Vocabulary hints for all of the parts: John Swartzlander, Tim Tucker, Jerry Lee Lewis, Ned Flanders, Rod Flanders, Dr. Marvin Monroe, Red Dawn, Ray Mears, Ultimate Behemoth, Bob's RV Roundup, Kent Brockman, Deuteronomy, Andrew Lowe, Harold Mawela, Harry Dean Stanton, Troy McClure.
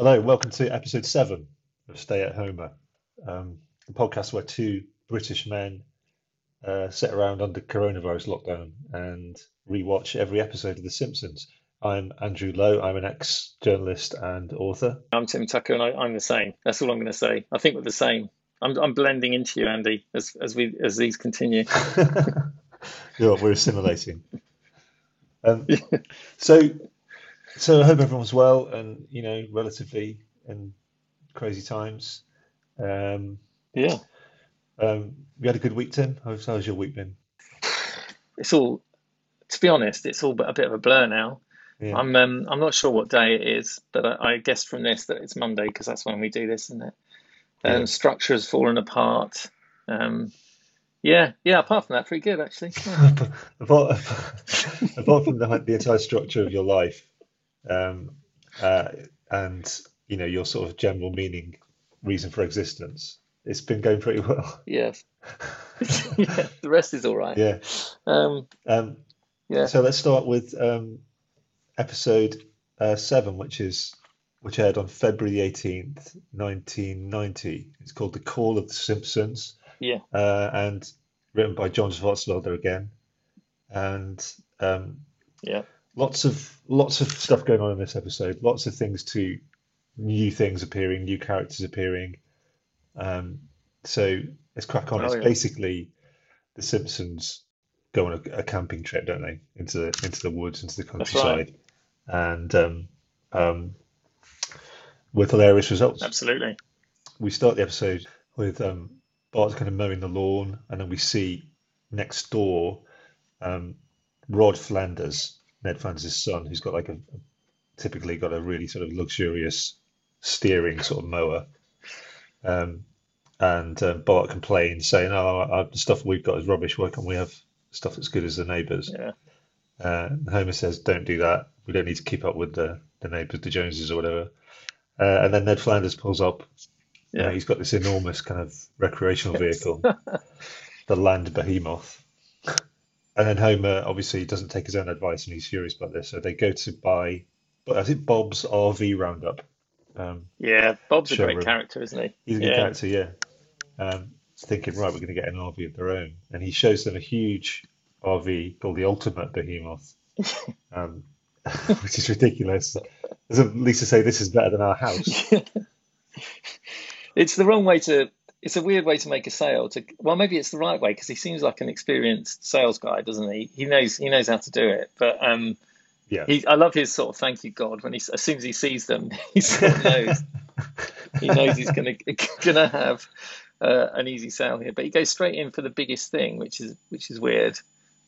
Hello, welcome to episode 7 of Stay at Homer, the podcast where two British men sit around under coronavirus lockdown and rewatch every episode of The Simpsons. I'm Andrew Lowe. I'm an ex-journalist and author. I'm Tim Tucker, and I'm the same. That's all I'm going to say. I think we're the same. I'm blending into you, Andy, as these continue. Yeah, we're assimilating. So I hope everyone's well and, you know, relatively in crazy times. We had a good week, Tim. How's your week been? It's all, to be honest, it's all but a bit of a blur now. Yeah. I'm not sure what day it is, but I guess from this that it's Monday because that's when we do this, isn't it? Structure has fallen apart. Apart from that, pretty good, actually. Yeah. apart from the entire structure of your life. And you know, your sort of general meaning, reason for existence, it's been going pretty well. Yes. Yeah, the rest is all right. Yeah. So let's start with episode 7, which aired on February 18th, 1990. It's called "The Call of the Simpsons." Yeah. And written by John Swartzlander again, and Lots of stuff going on in this episode. Lots of new things appearing, new characters appearing. So let's crack on. Basically the Simpsons go on a camping trip, don't they? Into the woods, into the countryside, right. And with hilarious results. Absolutely. We start the episode with Bart's kind of mowing the lawn, and then we see next door Rod Flanders, Ned Flanders' son, who's got a really sort of luxurious steering sort of mower. Bart complains, saying, the stuff we've got is rubbish. Why can't we have stuff that's good as the neighbours? Yeah. Homer says, don't do that. We don't need to keep up with the neighbours, the Joneses or whatever. And then Ned Flanders pulls up. Yeah. You know, he's got this enormous kind of recreational vehicle, the Land Behemoth. And then Homer obviously doesn't take his own advice, and he's furious about this. So they go to buy, I think, Bob's RV Roundup. Bob's showroom. A great character, isn't he? He's a good character, yeah. Thinking, right, we're going to get an RV of their own. And he shows them a huge RV called the Ultimate Behemoth, which is ridiculous. Doesn't Lisa say this is better than our house? Yeah. It's a weird way to make a sale. Maybe it's the right way because he seems like an experienced sales guy, doesn't he? He knows how to do it. But I love his sort of thank you God when as soon as he sees them, he sort of knows. He knows he's gonna have an easy sale here. But he goes straight in for the biggest thing, which is weird.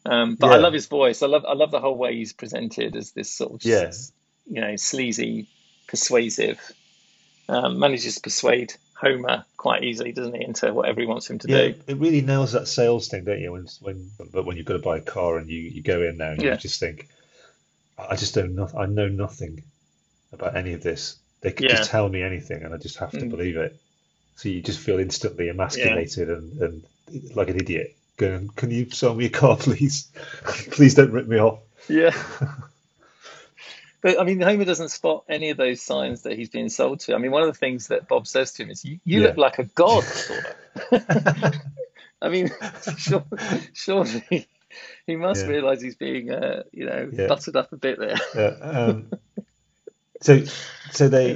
I love his voice. I love the whole way he's presented as this sort of sleazy, persuasive. Manages to persuade Homer quite easily, doesn't he, into whatever he wants him to do. It really nails that sales thing, don't you? When you've got to buy a car and you go in there and you just think, I know nothing about any of this. They could just tell me anything, and I just have to believe it. So you just feel instantly emasculated and like an idiot. Going, can you sell me a car, please? Please don't rip me off. Yeah. But, I mean, Homer doesn't spot any of those signs that he's being sold to. I mean, one of the things that Bob says to him is, you look like a god, sort of. I mean, surely he must realise he's being, buttered up a bit there. Yeah. So they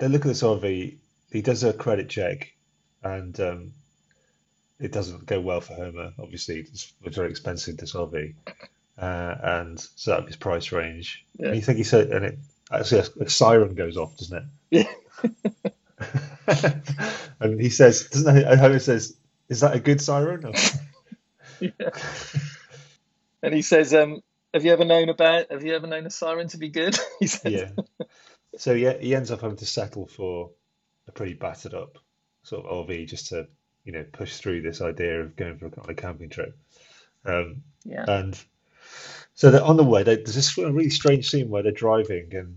look at this RV. He does a credit check, and it doesn't go well for Homer. Obviously, it's very expensive, this RV. And so that was his price range. Yeah. And you think he said, and it actually a siren goes off, doesn't it? Yeah. And he says, Homer says, is that a good siren? Yeah. And he says, have you ever known a siren to be good? He says. Yeah. So he ends up having to settle for a pretty battered up sort of RV just to, you know, push through this idea of going for a kind of camping trip. So on the way, there's this really strange scene where they're driving, and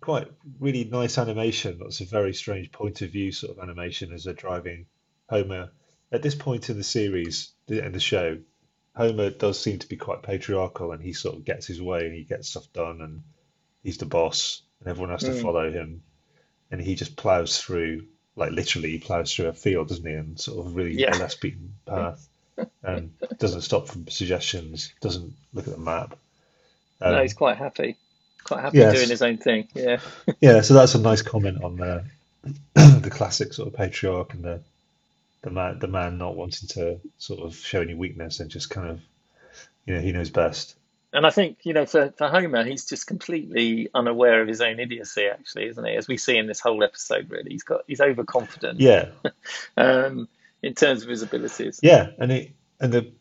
quite really nice animation. Lots of very strange point of view sort of animation as they're driving. Homer, at this point in the series, in the show, Homer does seem to be quite patriarchal, and he sort of gets his way and he gets stuff done, and he's the boss, and everyone has to follow him. and he just plows through, like literally plows through a field, doesn't he? And sort of really a less beaten path, and doesn't stop for suggestions, doesn't look at the map. No, he's quite happy. Doing his own thing. Yeah. Yeah, so that's a nice comment on the classic sort of patriarch and the man not wanting to sort of show any weakness and just kind of, you know, he knows best. And I think, you know, for Homer, he's just completely unaware of his own idiocy, actually, isn't he? As we see in this whole episode, really, he's overconfident. Yeah. In terms of his abilities. Yeah, and the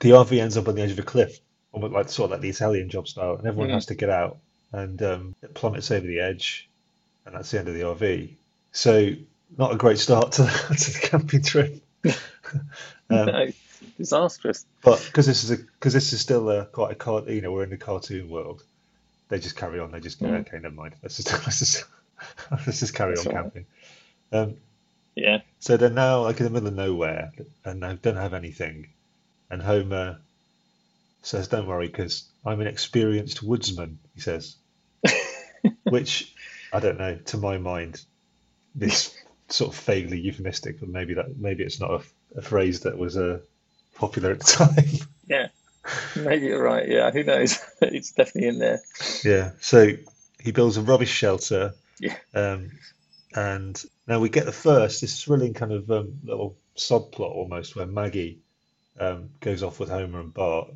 RV ends up on the edge of a cliff, almost like sort of like the Italian Job style, and everyone has to get out, and it plummets over the edge, and that's the end of the RV. So not a great start to the camping trip. No, disastrous. But because this is still quite a cartoon, you know, we're in the cartoon world. They just carry on. They just go, okay, never mind. Let's just carry on camping. Right. Yeah. So they're now like in the middle of nowhere, and they don't have anything. And Homer says, "Don't worry, because I'm an experienced woodsman." He says, which I don't know. To my mind, this sort of vaguely euphemistic, but maybe it's not a phrase that was popular at the time. Yeah, maybe you're right. Yeah, who knows? It's definitely in there. Yeah. So he builds a rubbish shelter. Yeah. And now we get this thrilling kind of little subplot almost, where Maggie goes off with Homer and Bart,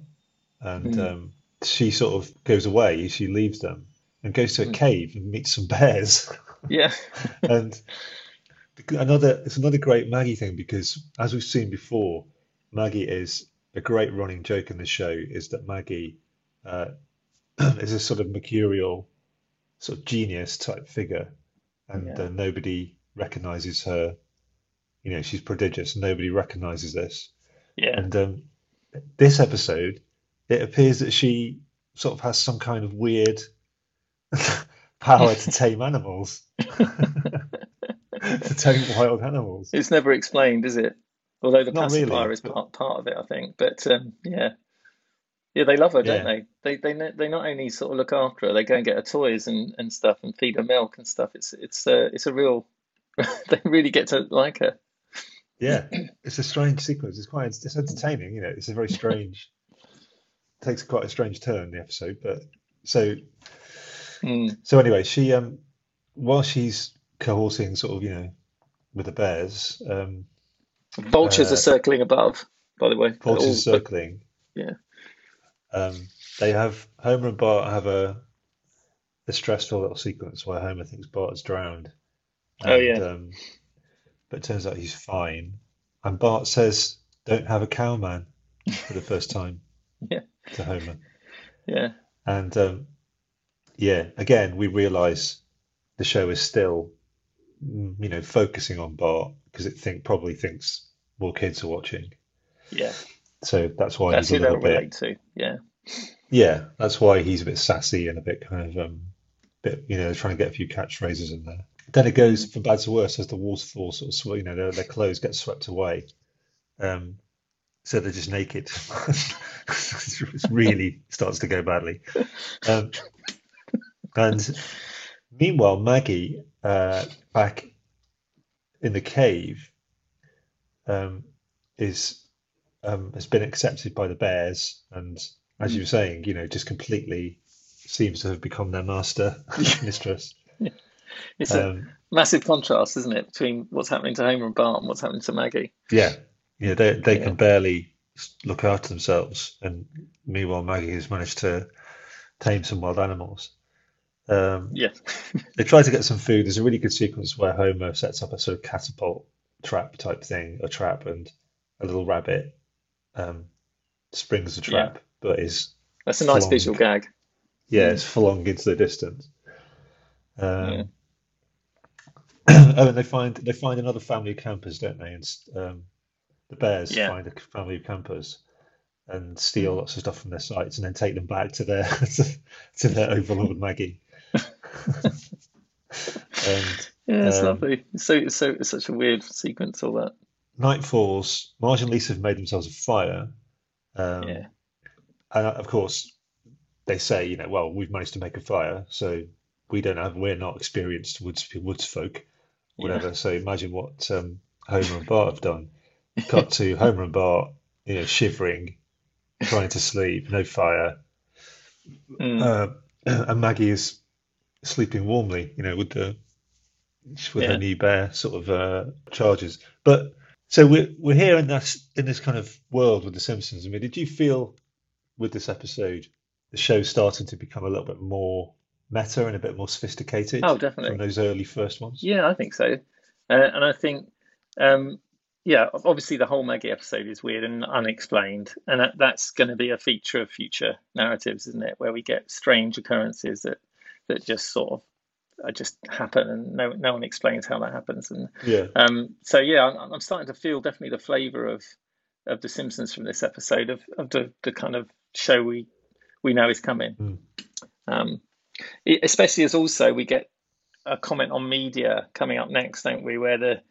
and she sort of goes away. She leaves them and goes to a cave and meets some bears. Yeah. And it's another great Maggie thing, because as we've seen before, Maggie is a great running joke in the show, is that Maggie is a sort of mercurial, sort of genius type figure, and nobody recognises her. You know, she's prodigious. Nobody recognises this. Yeah. And this episode, it appears that she sort of has some kind of weird power to tame animals. To tame wild animals. It's never explained, is it? Although the pacifier is part of it, I think. But yeah, they love her, don't they? They not only sort of look after her, they go and get her toys and stuff, and feed her milk and stuff. It's a real. They really get to like her. Yeah, it's a strange sequence. It's entertaining, you know. It's a very strange. Takes quite a strange turn, the episode, but so anyway, she while she's cohorting, sort of, you know, with the bears. Vultures are circling above, by the way. Vultures circling. Yeah. They have Homer and Bart have a stressful little sequence where Homer thinks Bart is drowned. And, but it turns out he's fine, and Bart says, "Don't have a cow, man," for the first time. Yeah. To Homer. Yeah. And again, we realise the show is still, you know, focusing on Bart, because it probably thinks more kids are watching. Yeah. So that's why he's a little bit. Relate to. Yeah. Yeah, that's why he's a bit sassy and a bit kind of bit, you know, trying to get a few catchphrases in there. Then it goes from bad to worse as the waterfall sort of, you know, their clothes get swept away. So they're just naked. It really starts to go badly. And meanwhile, Maggie, back in the cave, has been accepted by the bears, and as you were saying, you know, just completely seems to have become their master, mistress. Yeah. It's a massive contrast, isn't it, between what's happening to Homer and Bart and what's happening to Maggie. Yeah, yeah, they can barely look after themselves, and meanwhile Maggie has managed to tame some wild animals. They try to get some food. There's a really good sequence where Homer sets up a sort of catapult trap type thing, a trap, and a little rabbit springs the trap, but that's a nice visual gag. Yeah, it's flung into the distance. Oh, and they find another family of campers, don't they? And the bears find a family of campers and steal lots of stuff from their sites, and then take them back to their to their overlord Maggie. It's lovely. So it's such a weird sequence, all that. Night falls. Marge and Lisa have made themselves a fire. And of course, they say, you know, well, we've managed to make a fire, so we're not experienced woods folk, whatever. Yeah. So imagine what Homer and Bart have done. Cut to Homer and Bart, shivering, trying to sleep, no fire, and Maggie is sleeping warmly, with her new bear sort of charges. But so we're here in this kind of world with The Simpsons. I mean, did you feel with this episode the show starting to become a little bit more meta and a bit more sophisticated? Oh, definitely. From those early first ones. Yeah, I think so, and I think. Obviously the whole Maggie episode is weird and unexplained, and that's going to be a feature of future narratives, isn't it? Where we get strange occurrences that just sort of just happen, and no one explains how that happens. And I'm starting to feel definitely the flavour of The Simpsons from this episode of the kind of show we know is coming. Especially as also we get a comment on media coming up next, don't we? Where the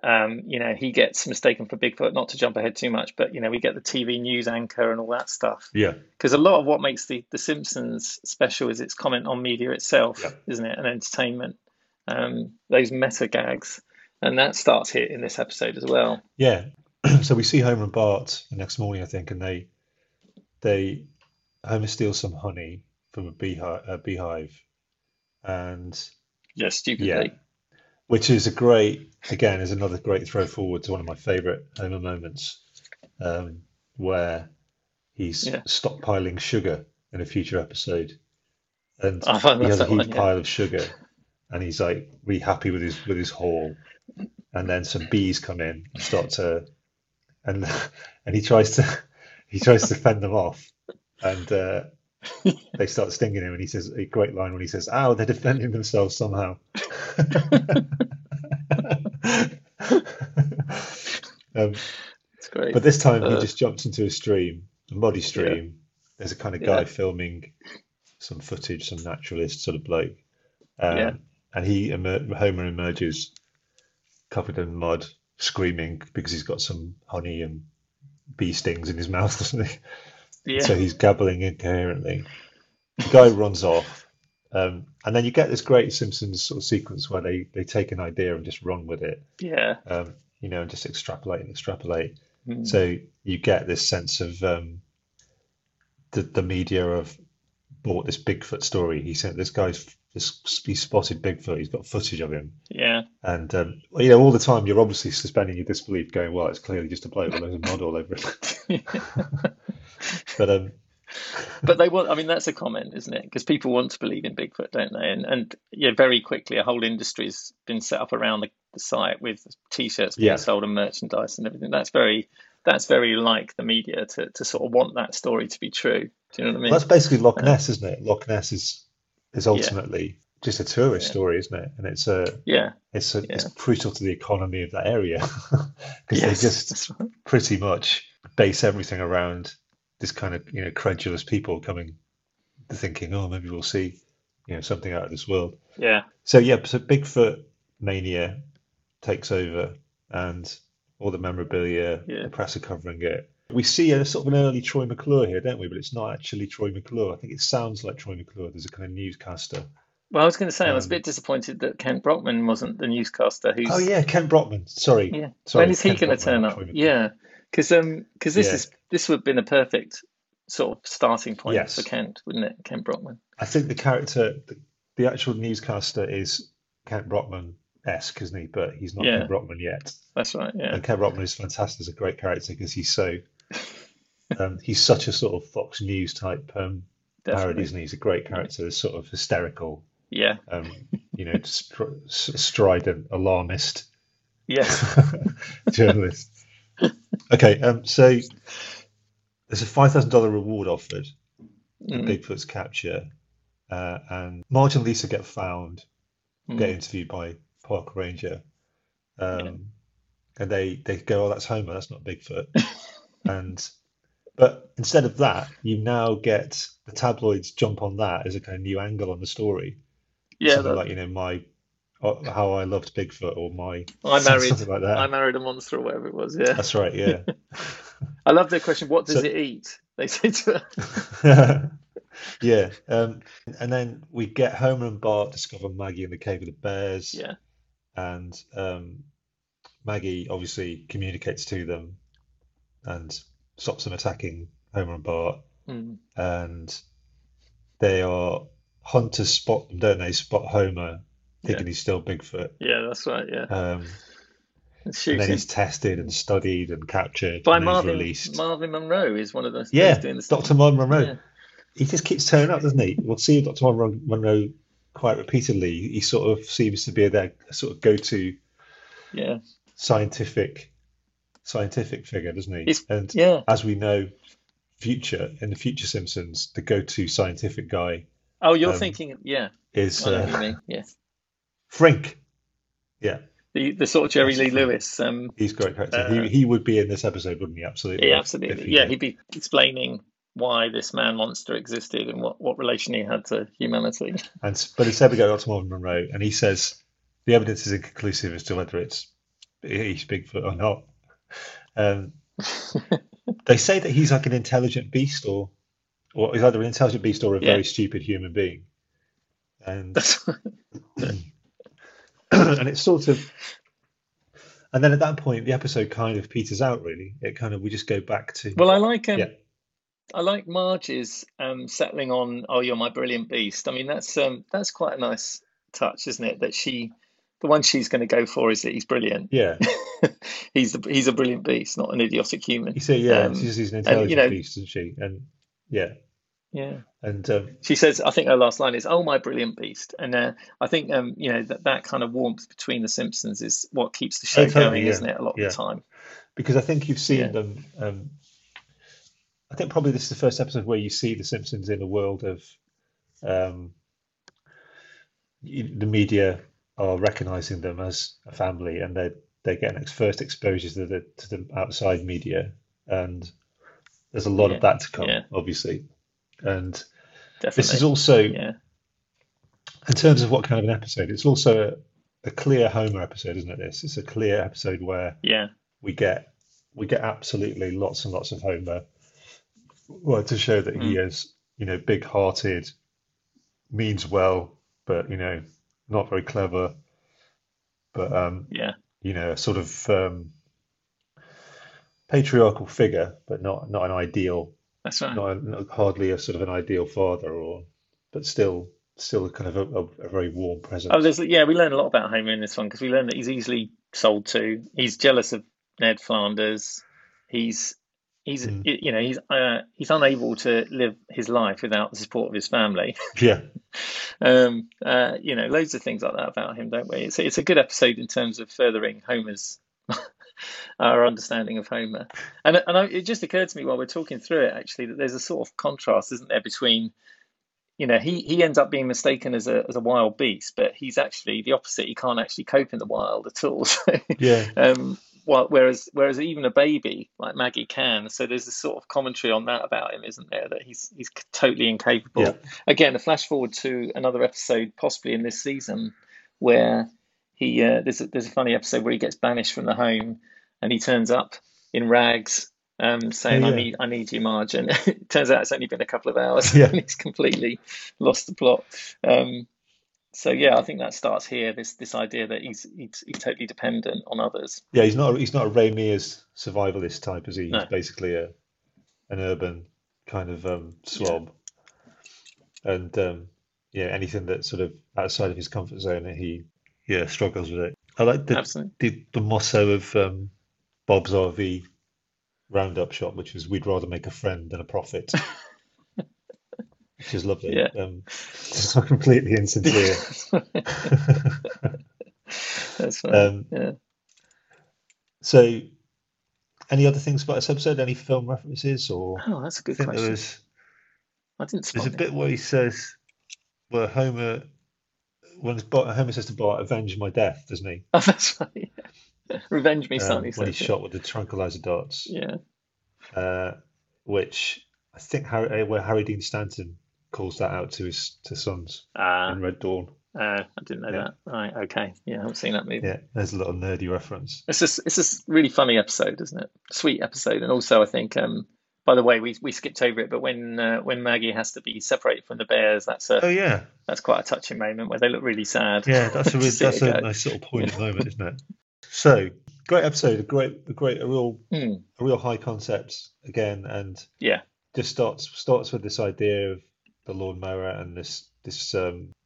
he gets mistaken for Bigfoot, not to jump ahead too much, but, we get the TV news anchor and all that stuff. Yeah. Because a lot of what makes The Simpsons special is its comment on media itself, isn't it? And entertainment, those meta gags. And that starts here in this episode as well. Yeah. So we see Homer and Bart the next morning, I think, and Homer steals some honey from a beehive. And... yeah, stupidly. Yeah. Which is another great throw forward to one of my favourite Homer moments, where he's stockpiling sugar in a future episode, and he has a huge pile of sugar, and he's like really happy with his haul, and then some bees come in and start to, and he tries to fend them off, and they start stinging him, and he says a great line when he says, "Oh, they're defending themselves somehow." It's great. But this time he just jumps into a muddy stream. There's a kind of guy filming some footage, some naturalist sort of bloke, and Homer emerges covered in mud, screaming because he's got some honey and bee stings in his mouth, doesn't he? Yeah. So he's gabbling incoherently. The guy runs off, and then you get this great Simpsons sort of sequence where they take an idea and just run with it. Yeah. And just extrapolate. Mm. So you get this sense of the media have bought this Bigfoot story. He said he spotted Bigfoot. He's got footage of him. Yeah. And all the time you're obviously suspending your disbelief, going, "Well, it's clearly just a bloke with loads of mud all over it." But but they want. I mean, that's a comment, isn't it? Because people want to believe in Bigfoot, don't they? And very quickly, a whole industry's been set up around the site with T-shirts being sold and merchandise and everything. That's very like the media to sort of want that story to be true. Do you know what I mean? Well, that's basically Loch Ness, isn't it? Loch Ness is ultimately just a tourist story, isn't it? And it's crucial to the economy of that area because they just pretty much base everything around this kind of credulous people coming, thinking, "Oh, maybe we'll see something out of this world." Yeah. So Bigfoot mania takes over, and all the memorabilia, the press are covering it. We see a sort of an early Troy McClure here, don't we? But it's not actually Troy McClure. I think it sounds like Troy McClure. There's a kind of newscaster. Well, I was going to say I was a bit disappointed that Kent Brockman wasn't the newscaster. Kent Brockman. Sorry. Yeah. Sorry, when is he going to turn up? Yeah. Because this would have been a perfect sort of starting point for Kent, wouldn't it? Kent Brockman. I think the character, the actual newscaster, is Kent Brockman-esque, isn't he? But he's not Kent Brockman yet. That's right. Yeah. And Kent Brockman is fantastic as a great character because he's so he's such a sort of Fox News type parody, isn't he? He's a great character, sort of hysterical. Yeah. Strident, alarmist. Yes. Journalist. Okay, so there's a $5,000 reward offered for Bigfoot's capture, and Marge and Lisa get found, get interviewed by park ranger, and they go, "Oh, that's Homer, that's not Bigfoot." But instead of that, you now get the tabloids jump on that as a kind of new angle on the story. Yeah, something like how I loved Bigfoot, or something like that. I married a monster, or whatever it was. Yeah, that's right. Yeah. I love their question. What does it eat? They said to her. Yeah. And then we get Homer and Bart discover Maggie in the cave of the bears. Yeah. And Maggie obviously communicates to them and stops them attacking Homer and Bart. Mm. And they are... Hunters spot them, don't they? Spot Homer, thinking he's still Bigfoot. Yeah, that's right, yeah. And then he's tested and studied and captured. By Marvin Monroe is one of those. Yeah, doing Dr. Marvin Monroe. Yeah. He just keeps turning up, doesn't he? We'll see Dr. Marvin Monroe quite repeatedly. He sort of seems to be their sort of go-to scientific figure, doesn't he? As we know, in the future Simpsons, the go-to scientific guy. Oh, you're thinking, yeah. Is Frink. Yeah. The sort of Jerry Lee Lewis. He's a great character. He would be in this episode, wouldn't he? Absolutely. Yeah, absolutely. He'd be explaining why this man monster existed and what relation he had to humanity. But instead we go on to Marvin Monroe, and he says the evidence is inconclusive as to whether he's Bigfoot or not. They say that he's like an intelligent beast or he's either an intelligent beast or a very stupid human being. And it's sort of... And then at that point, the episode kind of peters out, really. It kind of... We just go back to... Well, I like Marge's settling on, oh, you're my brilliant beast. I mean, that's quite a nice touch, isn't it? That the one she's going to go for is that he's brilliant. Yeah. He's a brilliant beast, not an idiotic human. You see, yeah, she's an intelligent beast, isn't she? And... Yeah. And she says, I think her last line is, "Oh, my brilliant beast." And I think that kind of warmth between the Simpsons is what keeps the show going, isn't it? A lot of the time, because I think you've seen them. I think probably this is the first episode where you see the Simpsons in a world of the media are recognizing them as a family, and they get an first exposure to the outside media and. There's a lot of that to come, obviously. And this is also, in terms of what kind of an episode, it's also a clear Homer episode, isn't it, this? It's a clear episode where we get absolutely lots and lots of Homer, well, to show that he is, big-hearted, means well, but, not very clever, but, sort of... patriarchal figure, but not an ideal. That's right. Not hardly a sort of an ideal father, but still kind of a very warm presence. Oh, we learn a lot about Homer in this one because we learn that he's easily sold to. He's jealous of Ned Flanders. He's unable to live his life without the support of his family. Yeah. Loads of things like that about him, don't we? It's a good episode in terms of furthering Homer's. Our understanding of Homer, and it just occurred to me while we're talking through it actually that there's a sort of contrast, isn't there, between he ends up being mistaken as a wild beast, but he's actually the opposite. He can't actually cope in the wild at all. So, whereas even a baby like Maggie can. So there's a sort of commentary on that about him, isn't there? That he's totally incapable. Yeah. Again, a flash forward to another episode, possibly in this season, where. He there's a funny episode where he gets banished from the home, and he turns up in rags, saying, "I need you, Marge." And it turns out it's only been a couple of hours, and he's completely lost the plot. I think that starts here. This idea that he's totally dependent on others. Yeah, he's not a Ray Mears survivalist type, is he? No. He's basically an urban kind of slob, and anything that's sort of outside of his comfort zone, he. Yeah, struggles with it. I like the motto of Bob's RV Roundup shop, which is "We'd rather make a friend than a profit," which is lovely. Yeah. It's not completely insincere. That's right. So, any other things about this episode? Any film references? Or that's a good question. I didn't spot it. There's a bit where he says, where Homer. When Homer says to Bart, "Avenge my death," doesn't he? Oh, that's right. Yeah. "Revenge me, son." When he's shot with the tranquilizer darts. Yeah. Which I think Harry Dean Stanton calls that out to his sons in Red Dawn. I didn't know that. Right. Okay. Yeah, I haven't seen that movie. Yeah. There's a little nerdy reference. It's a really funny episode, isn't it? Sweet episode, and also I think By the way, we skipped over it, but when Maggie has to be separated from the bears, that's quite a touching moment where they look really sad. Yeah, that's a nice sort of poignant moment, isn't it? So great episode, a real high concept again, and just starts with this idea of the lawnmower and this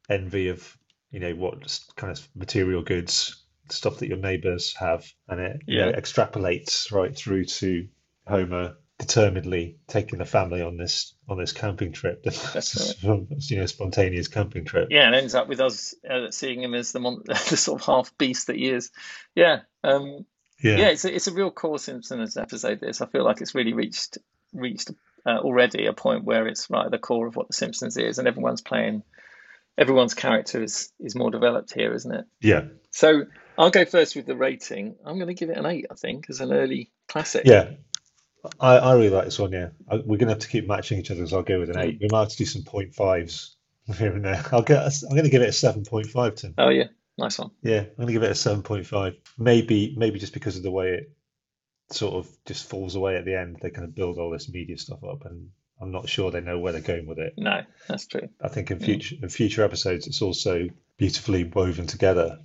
envy of what kind of material goods stuff that your neighbours have, and it extrapolates right through to Homer determinedly taking the family on this camping trip. That's right. Spontaneous camping trip. Yeah, and ends up with us seeing him as the sort of half beast that he is. Yeah, it's a real core Simpsons episode. This, I feel like it's really reached already a point where it's right at the core of what the Simpsons is, and everyone's character is more developed here, isn't it? Yeah. So I'll go first with the rating. I'm going to give it an 8, I think, as an early classic. Yeah. I really like this one, yeah. We're going to have to keep matching each other, so I'll go with an 8. We might have to do some 0.5s here and there. I'm going to give it a 7.5, Tim. Oh, yeah. Nice one. Yeah, I'm going to give it a 7.5. Maybe just because of the way it sort of just falls away at the end. They kind of build all this media stuff up, and I'm not sure they know where they're going with it. No, that's true. I think in future episodes, it's also beautifully woven together.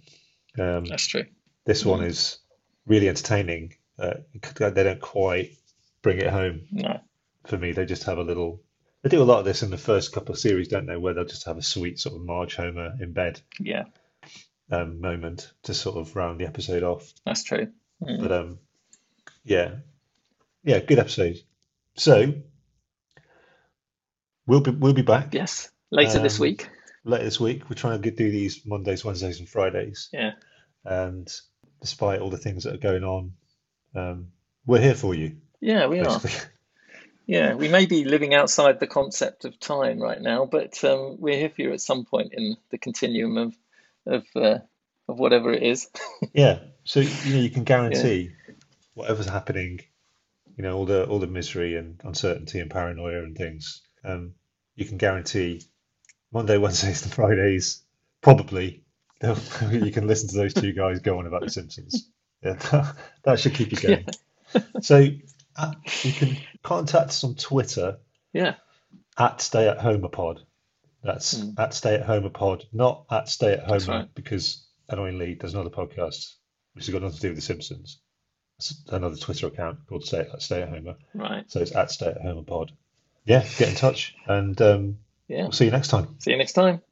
That's true. This one is really entertaining. They don't quite bring it home. No. For me, they just have they do a lot of this in the first couple of series, don't they, where they'll just have a sweet sort of Marge Homer in bed moment to sort of round the episode off. That's true. Mm. But good episode. So we'll be back. Yes. Later this week. We're trying to do these Mondays, Wednesdays and Fridays. Yeah. And despite all the things that are going on, we're here for you. Yeah, we basically are. Yeah, we may be living outside the concept of time right now, but we're here for you at some point in the continuum of whatever it is. Yeah, so you can guarantee whatever's happening, all the misery and uncertainty and paranoia and things. You can guarantee Monday, Wednesdays, and Fridays probably. You can listen to those two guys go on about The Simpsons. Yeah, that should keep you going. Yeah. So. You can contact us on Twitter. Yeah. @ Stay at Homer Pod. That's @ Stay at Homer Pod, not @ Stay at Homer, right. Because annoyingly there's another podcast which has got nothing to do with The Simpsons. It's another Twitter account called Stay at Homer. Right. So it's @ Stay at Homer Pod. Yeah. Get in touch, and we'll see you next time.